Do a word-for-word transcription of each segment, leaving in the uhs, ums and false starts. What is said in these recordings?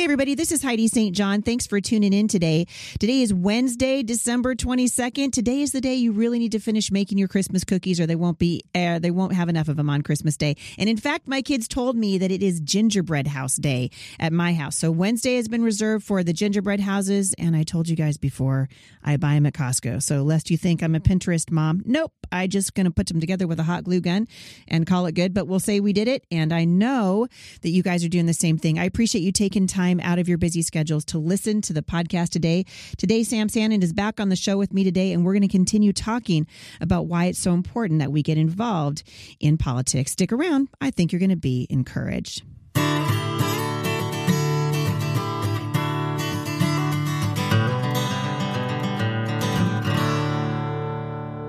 Hey, everybody, this is Heidi Saint John. Thanks for tuning in today. Today is Wednesday, December twenty-second. Today is the day you really need to finish making your Christmas cookies or they won't be uh, they won't have enough of them on Christmas Day. And in fact, my kids told me that it is gingerbread house day at my house. So Wednesday has been reserved for the gingerbread houses. And I told you guys before, I buy them at Costco. So lest you think I'm a Pinterest mom, nope, I just going to put them together with a hot glue gun and call it good. But we'll say we did it. And I know that you guys are doing the same thing. I appreciate you taking time out of your busy schedules to listen to the podcast today. Today, Sam Sandin is back on the show with me today, and we're going to continue talking about why it's so important that we get involved in politics. Stick around. I think you're going to be encouraged.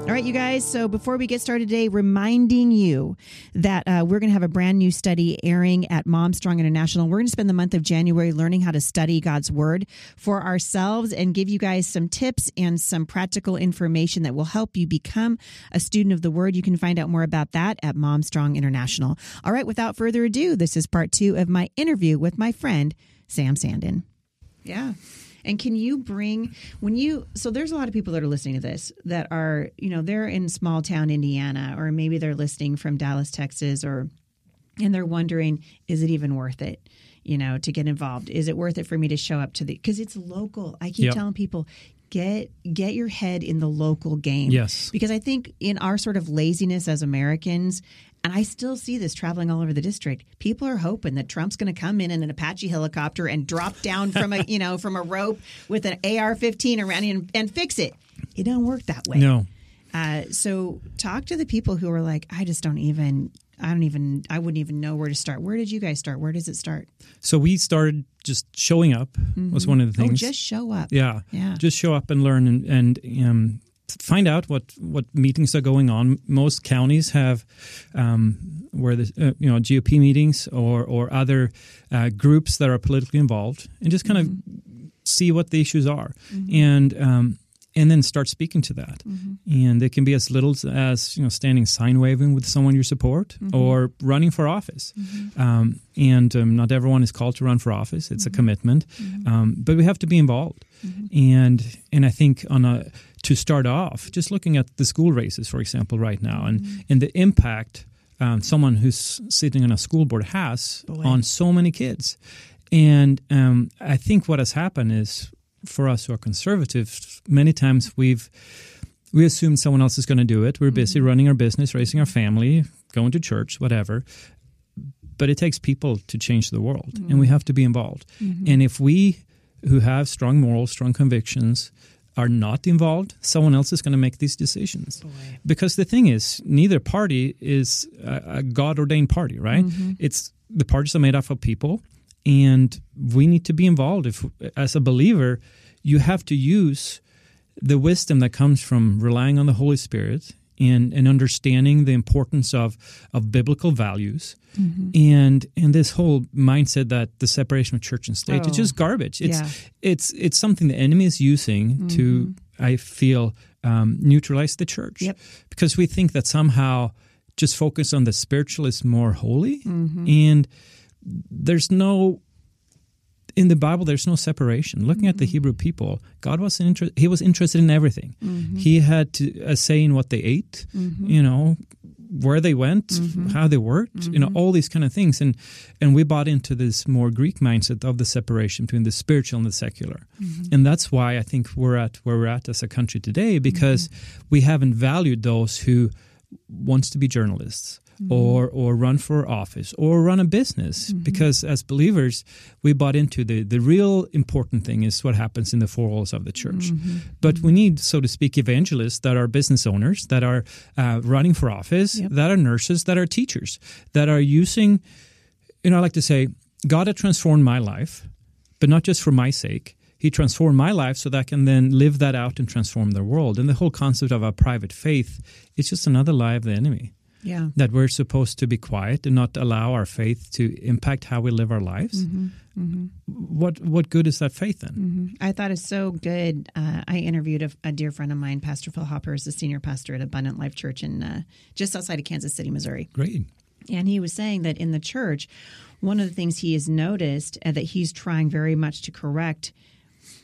All right, you guys, so before we get started today, reminding you that uh, we're going to have a brand new study airing at MomStrong International. We're going to spend the month of January learning how to study God's Word for ourselves and give you guys some tips and some practical information that will help you become a student of the Word. You can find out more about that at MomStrong International. All right, without further ado, this is part two of my interview with my friend, Sam Sandin. Yeah. And can you bring, when you, so there's a lot of people that are listening to this that are, you know, they're in small town Indiana, or maybe they're listening from Dallas, Texas, or, and they're wondering, is it even worth it, you know, to get involved? Is it worth it for me to show up to the, because it's local. I keep yep. telling people, get get your head in the local game. Yes. Because I think in our sort of laziness as Americans, and I still see this traveling all over the district. People are hoping that Trump's going to come in in an Apache helicopter and drop down from a you know from a rope with an A R fifteen around and, and fix it. It don't work that way. No. Uh, so talk to the people who are like, I just don't even, I don't even, I wouldn't even know where to start. Where did you guys start? Where does it start? So we started just showing up mm-hmm. was one of the things. Oh, just show up. Yeah. Yeah. Just show up and learn and and. Um, Find out what, what meetings are going on. Most counties have um, where the uh, you know G O P meetings or or other uh, groups that are politically involved, and just kind mm-hmm. of see what the issues are, mm-hmm. and um, and then start speaking to that. Mm-hmm. And it can be as little as you know standing sign waving with someone you support, mm-hmm. or running for office. Mm-hmm. Um, and um, not everyone is called to run for office; it's mm-hmm. a commitment, mm-hmm. um, but we have to be involved. Mm-hmm. And and I think on a to start off, just looking at the school races, for example, right now, and, mm-hmm. and the impact um, someone who's sitting on a school board has Boy. on so many kids. And um, I think what has happened is, for us who are conservative, many times we've we assume someone else is going to do it. We're mm-hmm. busy running our business, raising our family, going to church, whatever. But it takes people to change the world, mm-hmm. and we have to be involved. Mm-hmm. And if we, who have strong morals, strong convictions, are not involved, someone else is going to make these decisions. Boy. Because the thing is, neither party is a, a God-ordained party, right? Mm-hmm. It's the parties are made up of people, and we need to be involved. If, as a believer, you have to use the wisdom that comes from relying on the Holy Spirit and, and understanding the importance of, of biblical values, mm-hmm. and and this whole mindset that the separation of church and state oh. is just garbage. It's yeah. it's it's something the enemy is using mm-hmm. to, I feel, um, neutralize the church, yep. because we think that somehow just focus on the spiritual is more holy, mm-hmm. and there's no. In the Bible, there's no separation. Looking mm-hmm. at the Hebrew people, God was inter- He was interested in everything. Mm-hmm. He had to, a say in what they ate, mm-hmm. you know, where they went, mm-hmm. how they worked, mm-hmm. you know, all these kind of things. And and we bought into this more Greek mindset of the separation between the spiritual and the secular. Mm-hmm. And that's why I think we're at where we're at as a country today, because mm-hmm. we haven't valued those who wants to be journalists. Mm-hmm. Or or run for office or run a business, mm-hmm. because as believers, we bought into the, the real important thing is what happens in the four walls of the church. Mm-hmm. But mm-hmm. we need, so to speak, evangelists that are business owners, that are uh, running for office, yep. that are nurses, that are teachers, that are using, you know, I like to say, God had transformed my life, but not just for my sake. He transformed my life so that I can then live that out and transform the world. And the whole concept of a private faith, it's just another lie of the enemy. Yeah. That we're supposed to be quiet and not allow our faith to impact how we live our lives. Mm-hmm. Mm-hmm. What what good is that faith then? Mm-hmm. I thought it's so good. Uh, I interviewed a, a dear friend of mine, Pastor Phil Hopper, is the senior pastor at Abundant Life Church in uh, just outside of Kansas City, Missouri. Great. And he was saying that in the church, one of the things he has noticed uh, that he's trying very much to correct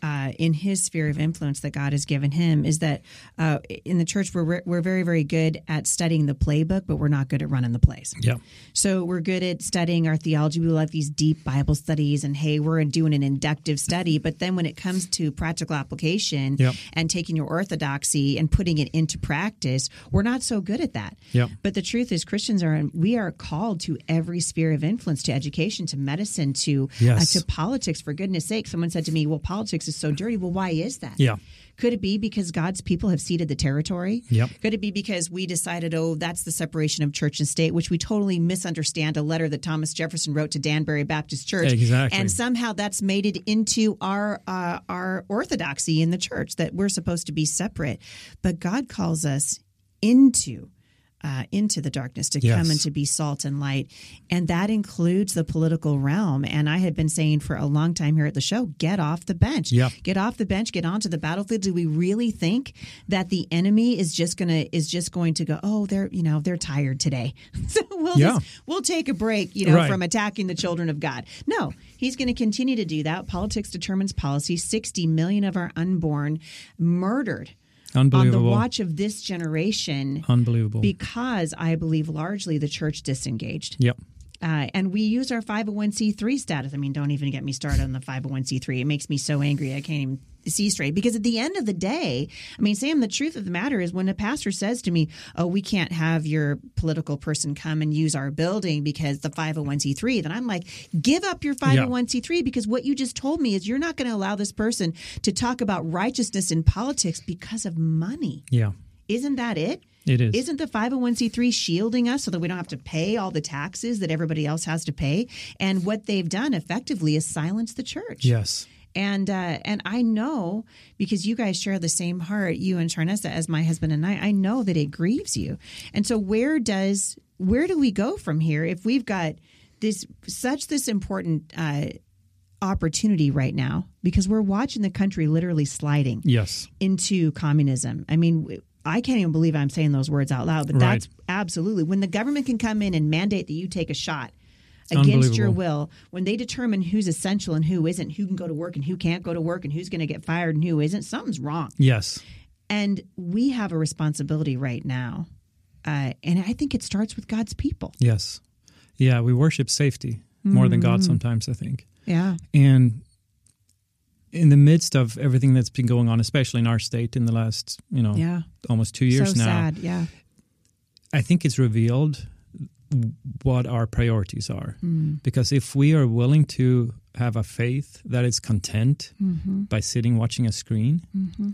uh, in his sphere of influence that God has given him is that uh, in the church, we're, we're very, very good at studying the playbook, but we're not good at running the plays. Yeah. So we're good at studying our theology. We love these deep Bible studies and, hey, we're doing an inductive study. But then when it comes to practical application yep. and taking your orthodoxy and putting it into practice, we're not so good at that. Yep. But the truth is Christians are we are called to every sphere of influence, to education, to medicine, to yes. uh, to politics. For goodness sake, someone said to me, well, politics is so dirty. Well, why is that? Yeah. Could it be because God's people have ceded the territory? Yep. Could it be because we decided, oh, that's the separation of church and state, which we totally misunderstand a letter that Thomas Jefferson wrote to Danbury Baptist Church. Exactly. And somehow that's made it into our uh, our orthodoxy in the church, that we're supposed to be separate. But God calls us into Uh, into the darkness to yes. come and to be salt and light. And that includes the political realm. And I had been saying for a long time here at the show, get off the bench. Yep. Get off the bench, get onto the battlefield. Do we really think that the enemy is just gonna is just going to go, oh, they're you know, they're tired today. So we'll yeah. just, we'll take a break, you know, right. from attacking the children of God. No. He's going to continue to do that. Politics determines policy. Sixty million of our unborn murdered. Unbelievable. On the watch of this generation. Unbelievable. Because I believe largely the church disengaged. Yep. Uh, and we use our five oh one c three status. I mean, don't even get me started on the five oh one c three. It makes me so angry I can't even see straight. Because at the end of the day, I mean, Sam, the truth of the matter is when a pastor says to me, oh, we can't have your political person come and use our building because the five oh one c three, then I'm like, give up your five oh one c three, because what you just told me is you're not going to allow this person to talk about righteousness in politics because of money. Yeah. Isn't that it? It is. Isn't the five oh one c three shielding us so that we don't have to pay all the taxes that everybody else has to pay? And what they've done effectively is silence the church. Yes. And uh, and I know, because you guys share the same heart, you and Charnessa, as my husband and I, I know that it grieves you. And so where does where do we go from here if we've got this such this important uh, opportunity right now? Because we're watching the country literally sliding yes. into communism. I mean— I can't even believe I'm saying those words out loud, but right. that's absolutely. When the government can come in and mandate that you take a shot against your will, when they determine who's essential and who isn't, who can go to work and who can't go to work and who's going to get fired and who isn't, something's wrong. Yes. And we have a responsibility right now. Uh, and I think it starts with God's people. Yes. Yeah, we worship safety more mm-hmm. than God sometimes, I think. Yeah. And in the midst of everything that's been going on, especially in our state in the last, you know, yeah. almost two years so now, sad. Yeah. I think it's revealed what our priorities are. Mm. Because if we are willing to have a faith that is content mm-hmm. by sitting watching a screen, mm-hmm.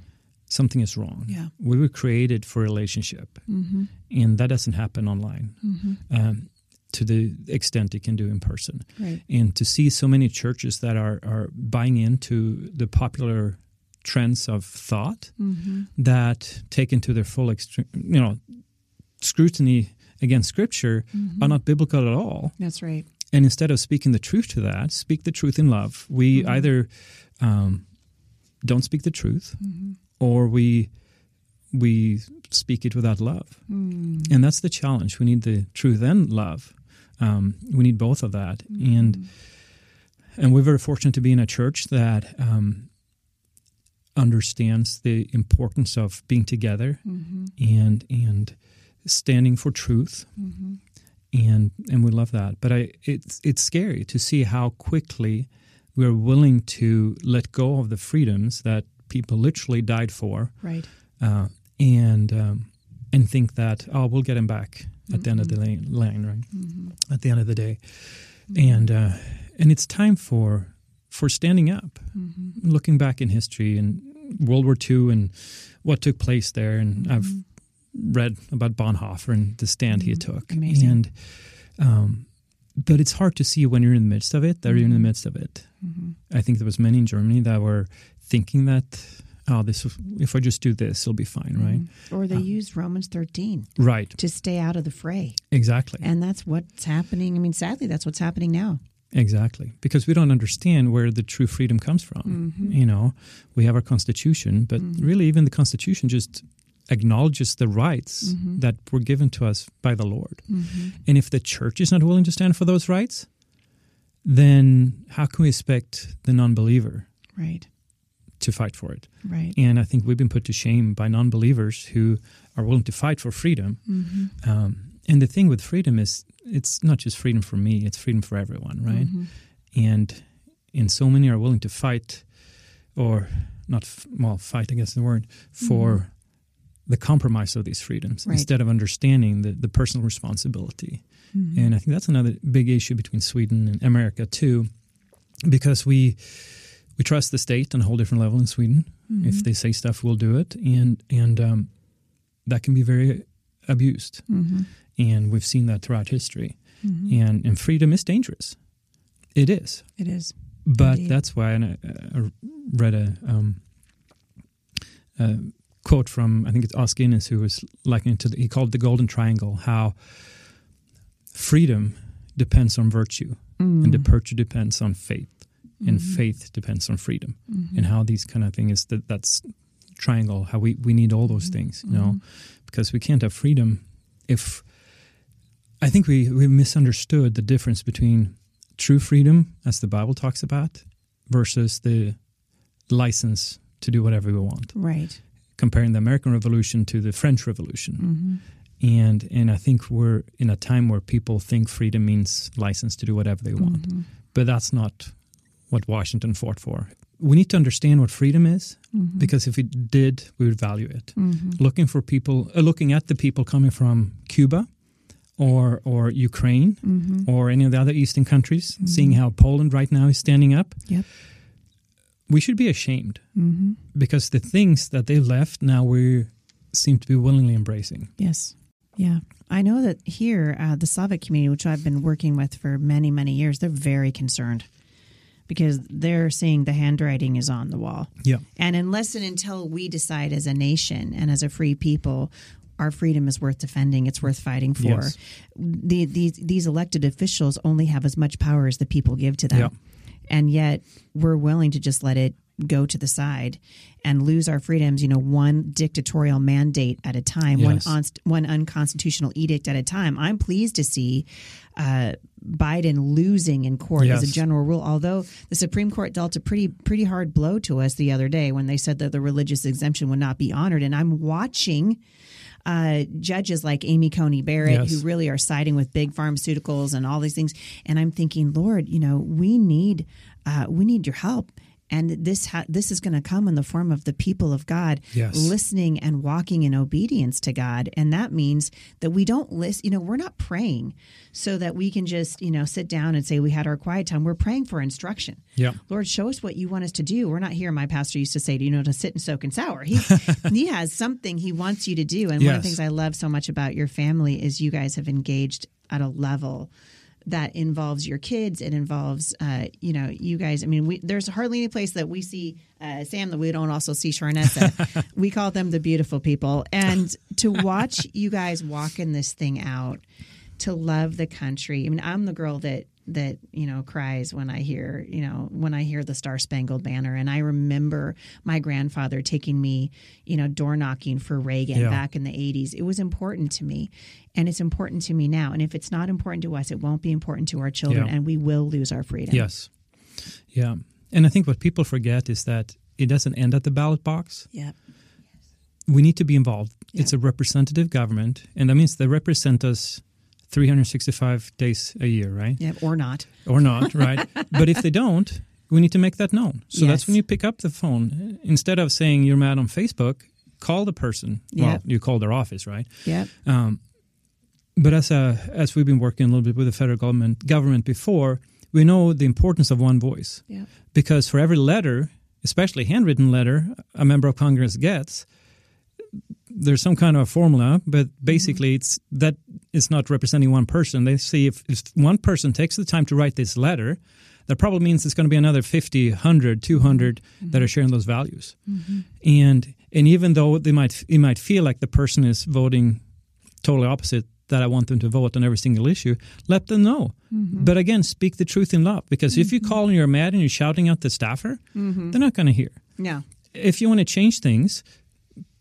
something is wrong. Yeah. We were created for relationship, mm-hmm. and that doesn't happen online. Mm-hmm. Um, to the extent it can do in person. Right. And to see so many churches that are, are buying into the popular trends of thought mm-hmm. that, taken to their full extreme, you know, scrutiny against Scripture, mm-hmm. are not biblical at all. That's right. And instead of speaking the truth to that, speak the truth in love. We mm-hmm. either um, don't speak the truth mm-hmm. or we... we speak it without love. Mm. And that's the challenge. We need the truth and love. Um, we need both of that. Mm. And and we're very fortunate to be in a church that um, understands the importance of being together mm-hmm. and and standing for truth. Mm-hmm. And and we love that. But I, it's it's scary to see how quickly we're willing to let go of the freedoms that people literally died for. Right. Uh, And um, and think that, oh, we'll get him back at mm-hmm. the end of the lane, lane right? Mm-hmm. At the end of the day, mm-hmm. and uh, and it's time for for standing up, mm-hmm. looking back in history and World War Two and what took place there. And mm-hmm. I've read about Bonhoeffer and the stand mm-hmm. he took. Amazing. And um, but it's hard to see when you're in the midst of it that you're in the midst of it. Mm-hmm. I think there was many in Germany that were thinking that, oh, this if I just do this, it'll be fine, right? Mm-hmm. Or they uh, use Romans thirteen right. to stay out of the fray. Exactly. And that's what's happening. I mean, sadly, that's what's happening now. Exactly. Because we don't understand where the true freedom comes from. Mm-hmm. You know, we have our Constitution, but mm-hmm. really even the Constitution just acknowledges the rights mm-hmm. that were given to us by the Lord. Mm-hmm. And if the church is not willing to stand for those rights, then how can we expect the non-believer right. to fight for it? Right. And I think we've been put to shame by non-believers who are willing to fight for freedom. Mm-hmm. Um, and the thing with freedom is it's not just freedom for me, it's freedom for everyone, right? Mm-hmm. And and so many are willing to fight or not, f- well, fight, I guess the word, for mm-hmm. the compromise of these freedoms right. instead of understanding the, the personal responsibility. Mm-hmm. And I think that's another big issue between Sweden and America too, because we we trust the state on a whole different level in Sweden. Mm-hmm. If they say stuff, we'll do it. And, and um, that can be very abused. Mm-hmm. And we've seen that throughout history. Mm-hmm. And, and freedom is dangerous. It is. It is. But Indeed. That's why, and I, I read a, um, a quote from, I think it's Os Guinness, who was likening to, the, he called the Golden Triangle, how freedom depends on virtue, mm. and the virtue depends on faith, mm-hmm. and faith depends on freedom, mm-hmm. and how these kind of things, is that, that's triangle, how we, we need all those mm-hmm. things, you know, mm-hmm. because we can't have freedom if, I think we, we misunderstood the difference between true freedom, as the Bible talks about, versus the license to do whatever we want. Right. Comparing the American Revolution to the French Revolution. Mm-hmm. And and I think we're in a time where people think freedom means license to do whatever they want. Mm-hmm. But that's not what Washington fought for. We need to understand what freedom is, mm-hmm. because if we did, we would value it. Mm-hmm. Looking for people, uh, looking at the people coming from Cuba, Or or Ukraine, mm-hmm. or any of the other Eastern countries, mm-hmm. seeing how Poland right now is standing up, yep. we should be ashamed, mm-hmm. because the things that they left now we seem to be willingly embracing. Yes. Yeah. I know that here, uh, the Slavic community, which I've been working with for many, many years, they're very concerned because they're seeing the handwriting is on the wall. Yeah. And unless and until we decide as a nation and as a free people, our freedom is worth defending. It's worth fighting for. Yes. The, these, these elected officials only have as much power as the people give to them. Yeah. And yet we're willing to just let it go to the side and lose our freedoms, you know, one dictatorial mandate at a time, yes. one, on, one unconstitutional edict at a time. I'm pleased to see uh, Biden losing in court, yes. as a general rule, although the Supreme Court dealt a pretty pretty hard blow to us the other day when they said that the religious exemption would not be honored. And I'm watching Uh, judges like Amy Coney Barrett, yes. who really are siding with big pharmaceuticals and all these things. And I'm thinking, Lord, you know, we need uh, we need your help. And this ha- this is going to come in the form of the people of God, yes. listening and walking in obedience to God. And that means that we don't listen. You know, we're not praying so that we can just, you know, sit down and say we had our quiet time. We're praying for instruction. Yeah. Lord, show us what you want us to do. We're not here. My pastor used to say, you know, to sit and soak and sour. He he has something he wants you to do. And yes. one of the things I love so much about your family is you guys have engaged at a level that involves your kids. It involves, uh, you know, you guys. I mean, we, there's hardly any place that we see uh, Sam that we don't also see Charnessa. We call them the beautiful people. And to watch you guys walking this thing out, to love the country. I mean, I'm the girl that that, you know, cries when I hear, you know, when I hear the Star Spangled Banner. And I remember my grandfather taking me, you know, door knocking for Reagan, yeah. back in the eighties. It was important to me, and it's important to me now. And if it's not important to us, it won't be important to our children, yeah. and we will lose our freedom. Yes. Yeah. And I think what people forget is that it doesn't end at the ballot box. Yeah. We need to be involved. Yeah. It's a representative government, and that means they represent us three hundred sixty-five days a year, right? Yeah, or not. Or not, right? But if they don't, we need to make that known. So yes. that's when you pick up the phone. Instead of saying you're mad on Facebook, call the person. Yep. Well, you call their office, right? Yeah. Um, but as a, as we've been working a little bit with the federal government government before, we know the importance of one voice. Yeah. Because for every letter, especially handwritten letter, a member of Congress gets, there's some kind of a formula, but basically mm-hmm. it's that it's not representing one person. They see if, if one person takes the time to write this letter, that probably means it's going to be another fifty, one hundred, two hundred mm-hmm. that are sharing those values. Mm-hmm. And and even though they might it might feel like the person is voting totally opposite that I want them to vote on every single issue, let them know. Mm-hmm. But again, speak the truth in love, because mm-hmm. if you call and you're mad and you're shouting out the staffer, mm-hmm. they're not going to hear. No. If you want to change things,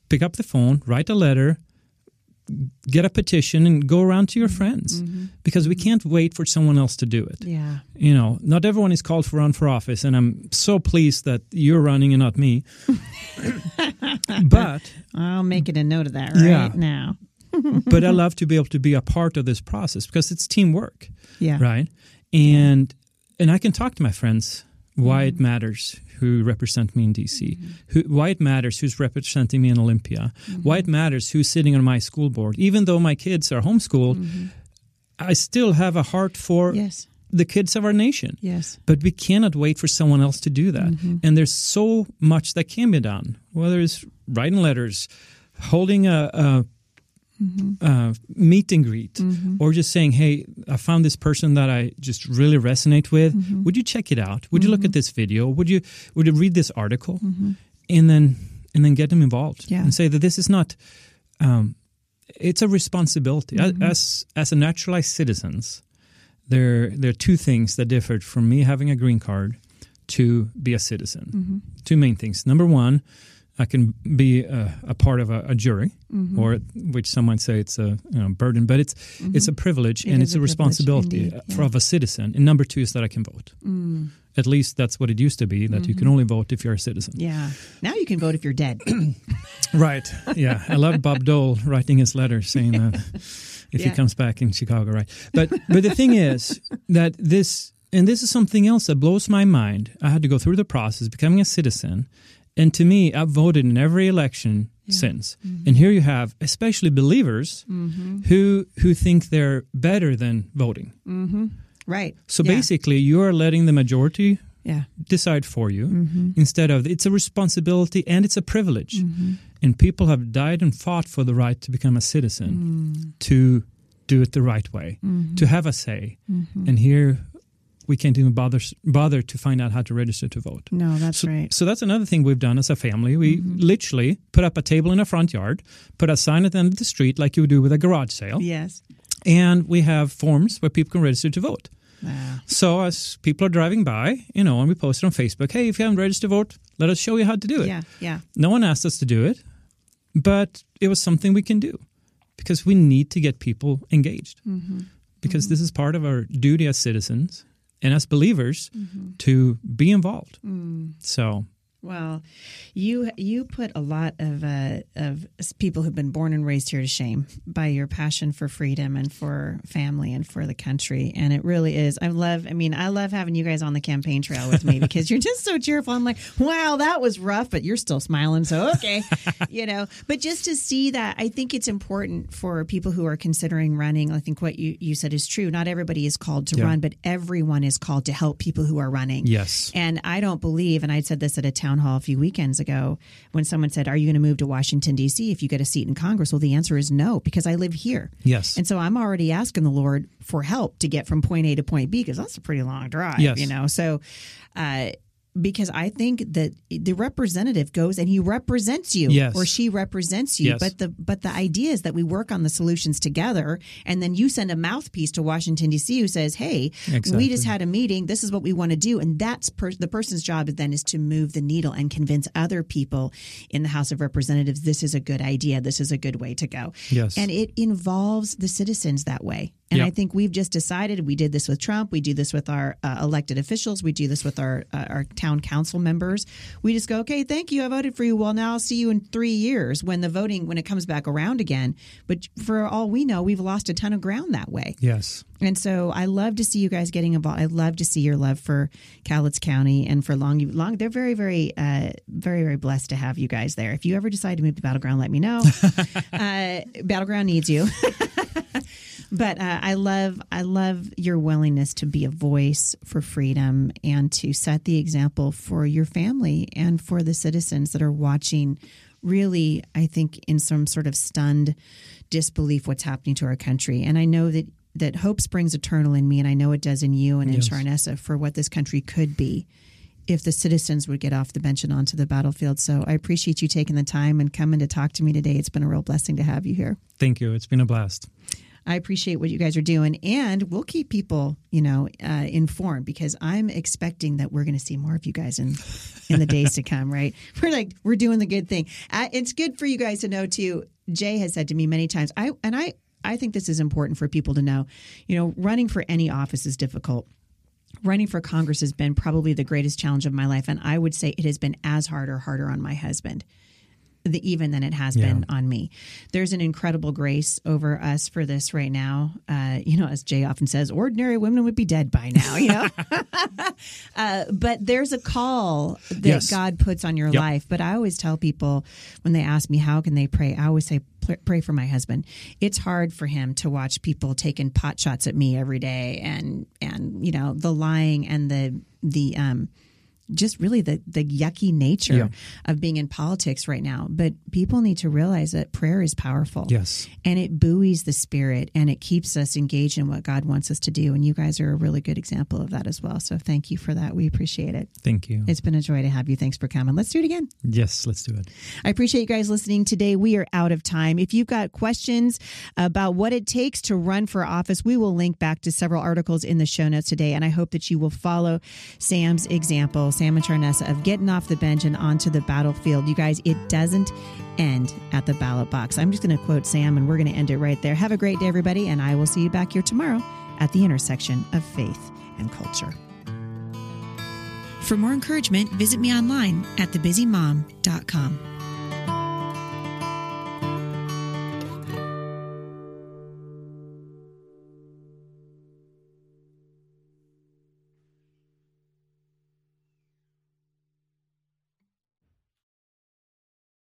pick up the phone, write a letter, get a petition and go around to your friends, mm-hmm. because we can't wait for someone else to do it. Yeah. You know, not everyone is called to run for office, and I'm so pleased that you're running and not me. But I'll make it a note of that right yeah. now. But I love to be able to be a part of this process because it's teamwork. Yeah. Right? And yeah. and I can talk to my friends why mm-hmm. it matters who represent me in D C, mm-hmm. who, why it matters who's representing me in Olympia, mm-hmm. why it matters who's sitting on my school board. Even though my kids are homeschooled, mm-hmm. I still have a heart for yes. the kids of our nation. Yes. But we cannot wait for someone else to do that. Mm-hmm. And there's so much that can be done, whether it's writing letters, holding a, a mm-hmm. uh, meet and greet, mm-hmm. or just saying, hey, I found this person that I just really resonate with. Mm-hmm. Would you check it out? Would mm-hmm. you look at this video? Would you would you read this article? Mm-hmm. And then and then get them involved yeah. and say that this is not um, – it's a responsibility. Mm-hmm. As as a naturalized citizens, there, there are two things that differed from me having a green card to be a citizen. Mm-hmm. Two main things. Number one, I can be a, a part of a, a jury, mm-hmm. or which some might say it's a you know, burden, but it's mm-hmm. it's a privilege it and it's a, a responsibility yeah. for, of a citizen. And number two is that I can vote. Mm. At least that's what it used to be, that mm-hmm. you can only vote if you're a citizen. Yeah. Now you can vote if you're dead. Right. Yeah. I love Bob Dole writing his letter saying that if yeah. he comes back in Chicago, right? But but the thing is that this, and this is something else that blows my mind. I had to go through the process, becoming a citizen. And to me, I've voted in every election yeah. since. Mm-hmm. And here you have, especially believers, mm-hmm. who who think they're better than voting. Mm-hmm. Right. So yeah. basically, you are letting the majority yeah. decide for you mm-hmm. instead of, it's a responsibility and it's a privilege. Mm-hmm. And people have died and fought for the right to become a citizen, mm. to do it the right way, mm-hmm. to have a say. Mm-hmm. And here we can't even bother bother to find out how to register to vote. No, that's so, right. So that's another thing we've done as a family. We mm-hmm. literally put up a table in our front yard, put a sign at the end of the street like you would do with a garage sale. Yes. And we have forms where people can register to vote. Wow. So as people are driving by, you know, and we posted on Facebook, hey, if you haven't registered to vote, let us show you how to do it. Yeah, yeah. No one asked us to do it, but it was something we can do because we need to get people engaged mm-hmm. because mm-hmm. this is part of our duty as citizens and as believers mm-hmm. to be involved. Mm. So, well, you you put a lot of uh, of people who've been born and raised here to shame by your passion for freedom and for family and for the country, and it really is. I love. I mean, I love having you guys on the campaign trail with me because you're just so cheerful. I'm like, wow, that was rough, but you're still smiling. So okay, you know. But just to see that, I think it's important for people who are considering running. I think what you, you said is true. Not everybody is called to yeah. run, but everyone is called to help people who are running. Yes. And I don't believe, and I said this at a town hall a few weekends ago when someone said, are you going to move to Washington, D C if you get a seat in Congress? Well, the answer is no, because I live here. Yes. And so I'm already asking the Lord for help to get from point A to point B because that's a pretty long drive, yes. you know. So uh, because I think that the representative goes and he represents you yes. or she represents you. Yes. But the but the idea is that we work on the solutions together, and then you send a mouthpiece to Washington, D C who says, hey, exactly. we just had a meeting. This is what we want to do. And that's per- the person's job then is to move the needle and convince other people in the House of Representatives this is a good idea. This is a good way to go. Yes. And it involves the citizens that way. And yep. I think we've just decided we did this with Trump. We do this with our uh, elected officials. We do this with our uh, our town council members. We just go, okay, thank you. I voted for you. Well, now I'll see you in three years when the voting, when it comes back around again. But for all we know, we've lost a ton of ground that way. Yes. And so I love to see you guys getting involved. I love to see your love for Cowlitz County and for Long. Long, they're very, very, uh, very, very blessed to have you guys there. If you ever decide to move to Battleground, let me know. uh, Battleground needs you. But uh, I love I love your willingness to be a voice for freedom and to set the example for your family and for the citizens that are watching, really, I think, in some sort of stunned disbelief what's happening to our country. And I know that, that hope springs eternal in me, and I know it does in you and in yes. Charnessa, for what this country could be if the citizens would get off the bench and onto the battlefield. So I appreciate you taking the time and coming to talk to me today. It's been a real blessing to have you here. Thank you. It's been a blast. I appreciate what you guys are doing, and we'll keep people, you know, uh, informed, because I'm expecting that we're going to see more of you guys in in the days to come. Right? We're like we're doing the good thing. Uh, it's good for you guys to know too. Jay has said to me many times, I and I I think this is important for people to know. You know, running for any office is difficult. Running for Congress has been probably the greatest challenge of my life, and I would say it has been as hard or harder on my husband. The, even than it has yeah. been on me. There's an incredible grace over us for this right now. Uh, you know, as Jay often says, ordinary women would be dead by now, you know. uh, but there's a call that yes. God puts on your yep. life. But I always tell people when they ask me how can they pray, I always say, pray for my husband. It's hard for him to watch people taking pot shots at me every day and, and you know, the lying and the the um just really the, the yucky nature yeah. of being in politics right now. But people need to realize that prayer is powerful. Yes. And it buoys the spirit, and it keeps us engaged in what God wants us to do. And you guys are a really good example of that as well. So thank you for that. We appreciate it. Thank you. It's been a joy to have you. Thanks for coming. Let's do it again. Yes, let's do it. I appreciate you guys listening today. We are out of time. If you've got questions about what it takes to run for office, we will link back to several articles in the show notes today. And I hope that you will follow Sam's example, Sam and Charnessa, of getting off the bench and onto the battlefield. You guys, it doesn't end at the ballot box. I'm just going to quote Sam, and we're going to end it right there. Have a great day, everybody, and I will see you back here tomorrow at the intersection of faith and culture. For more encouragement, visit me online at the busy mom dot com.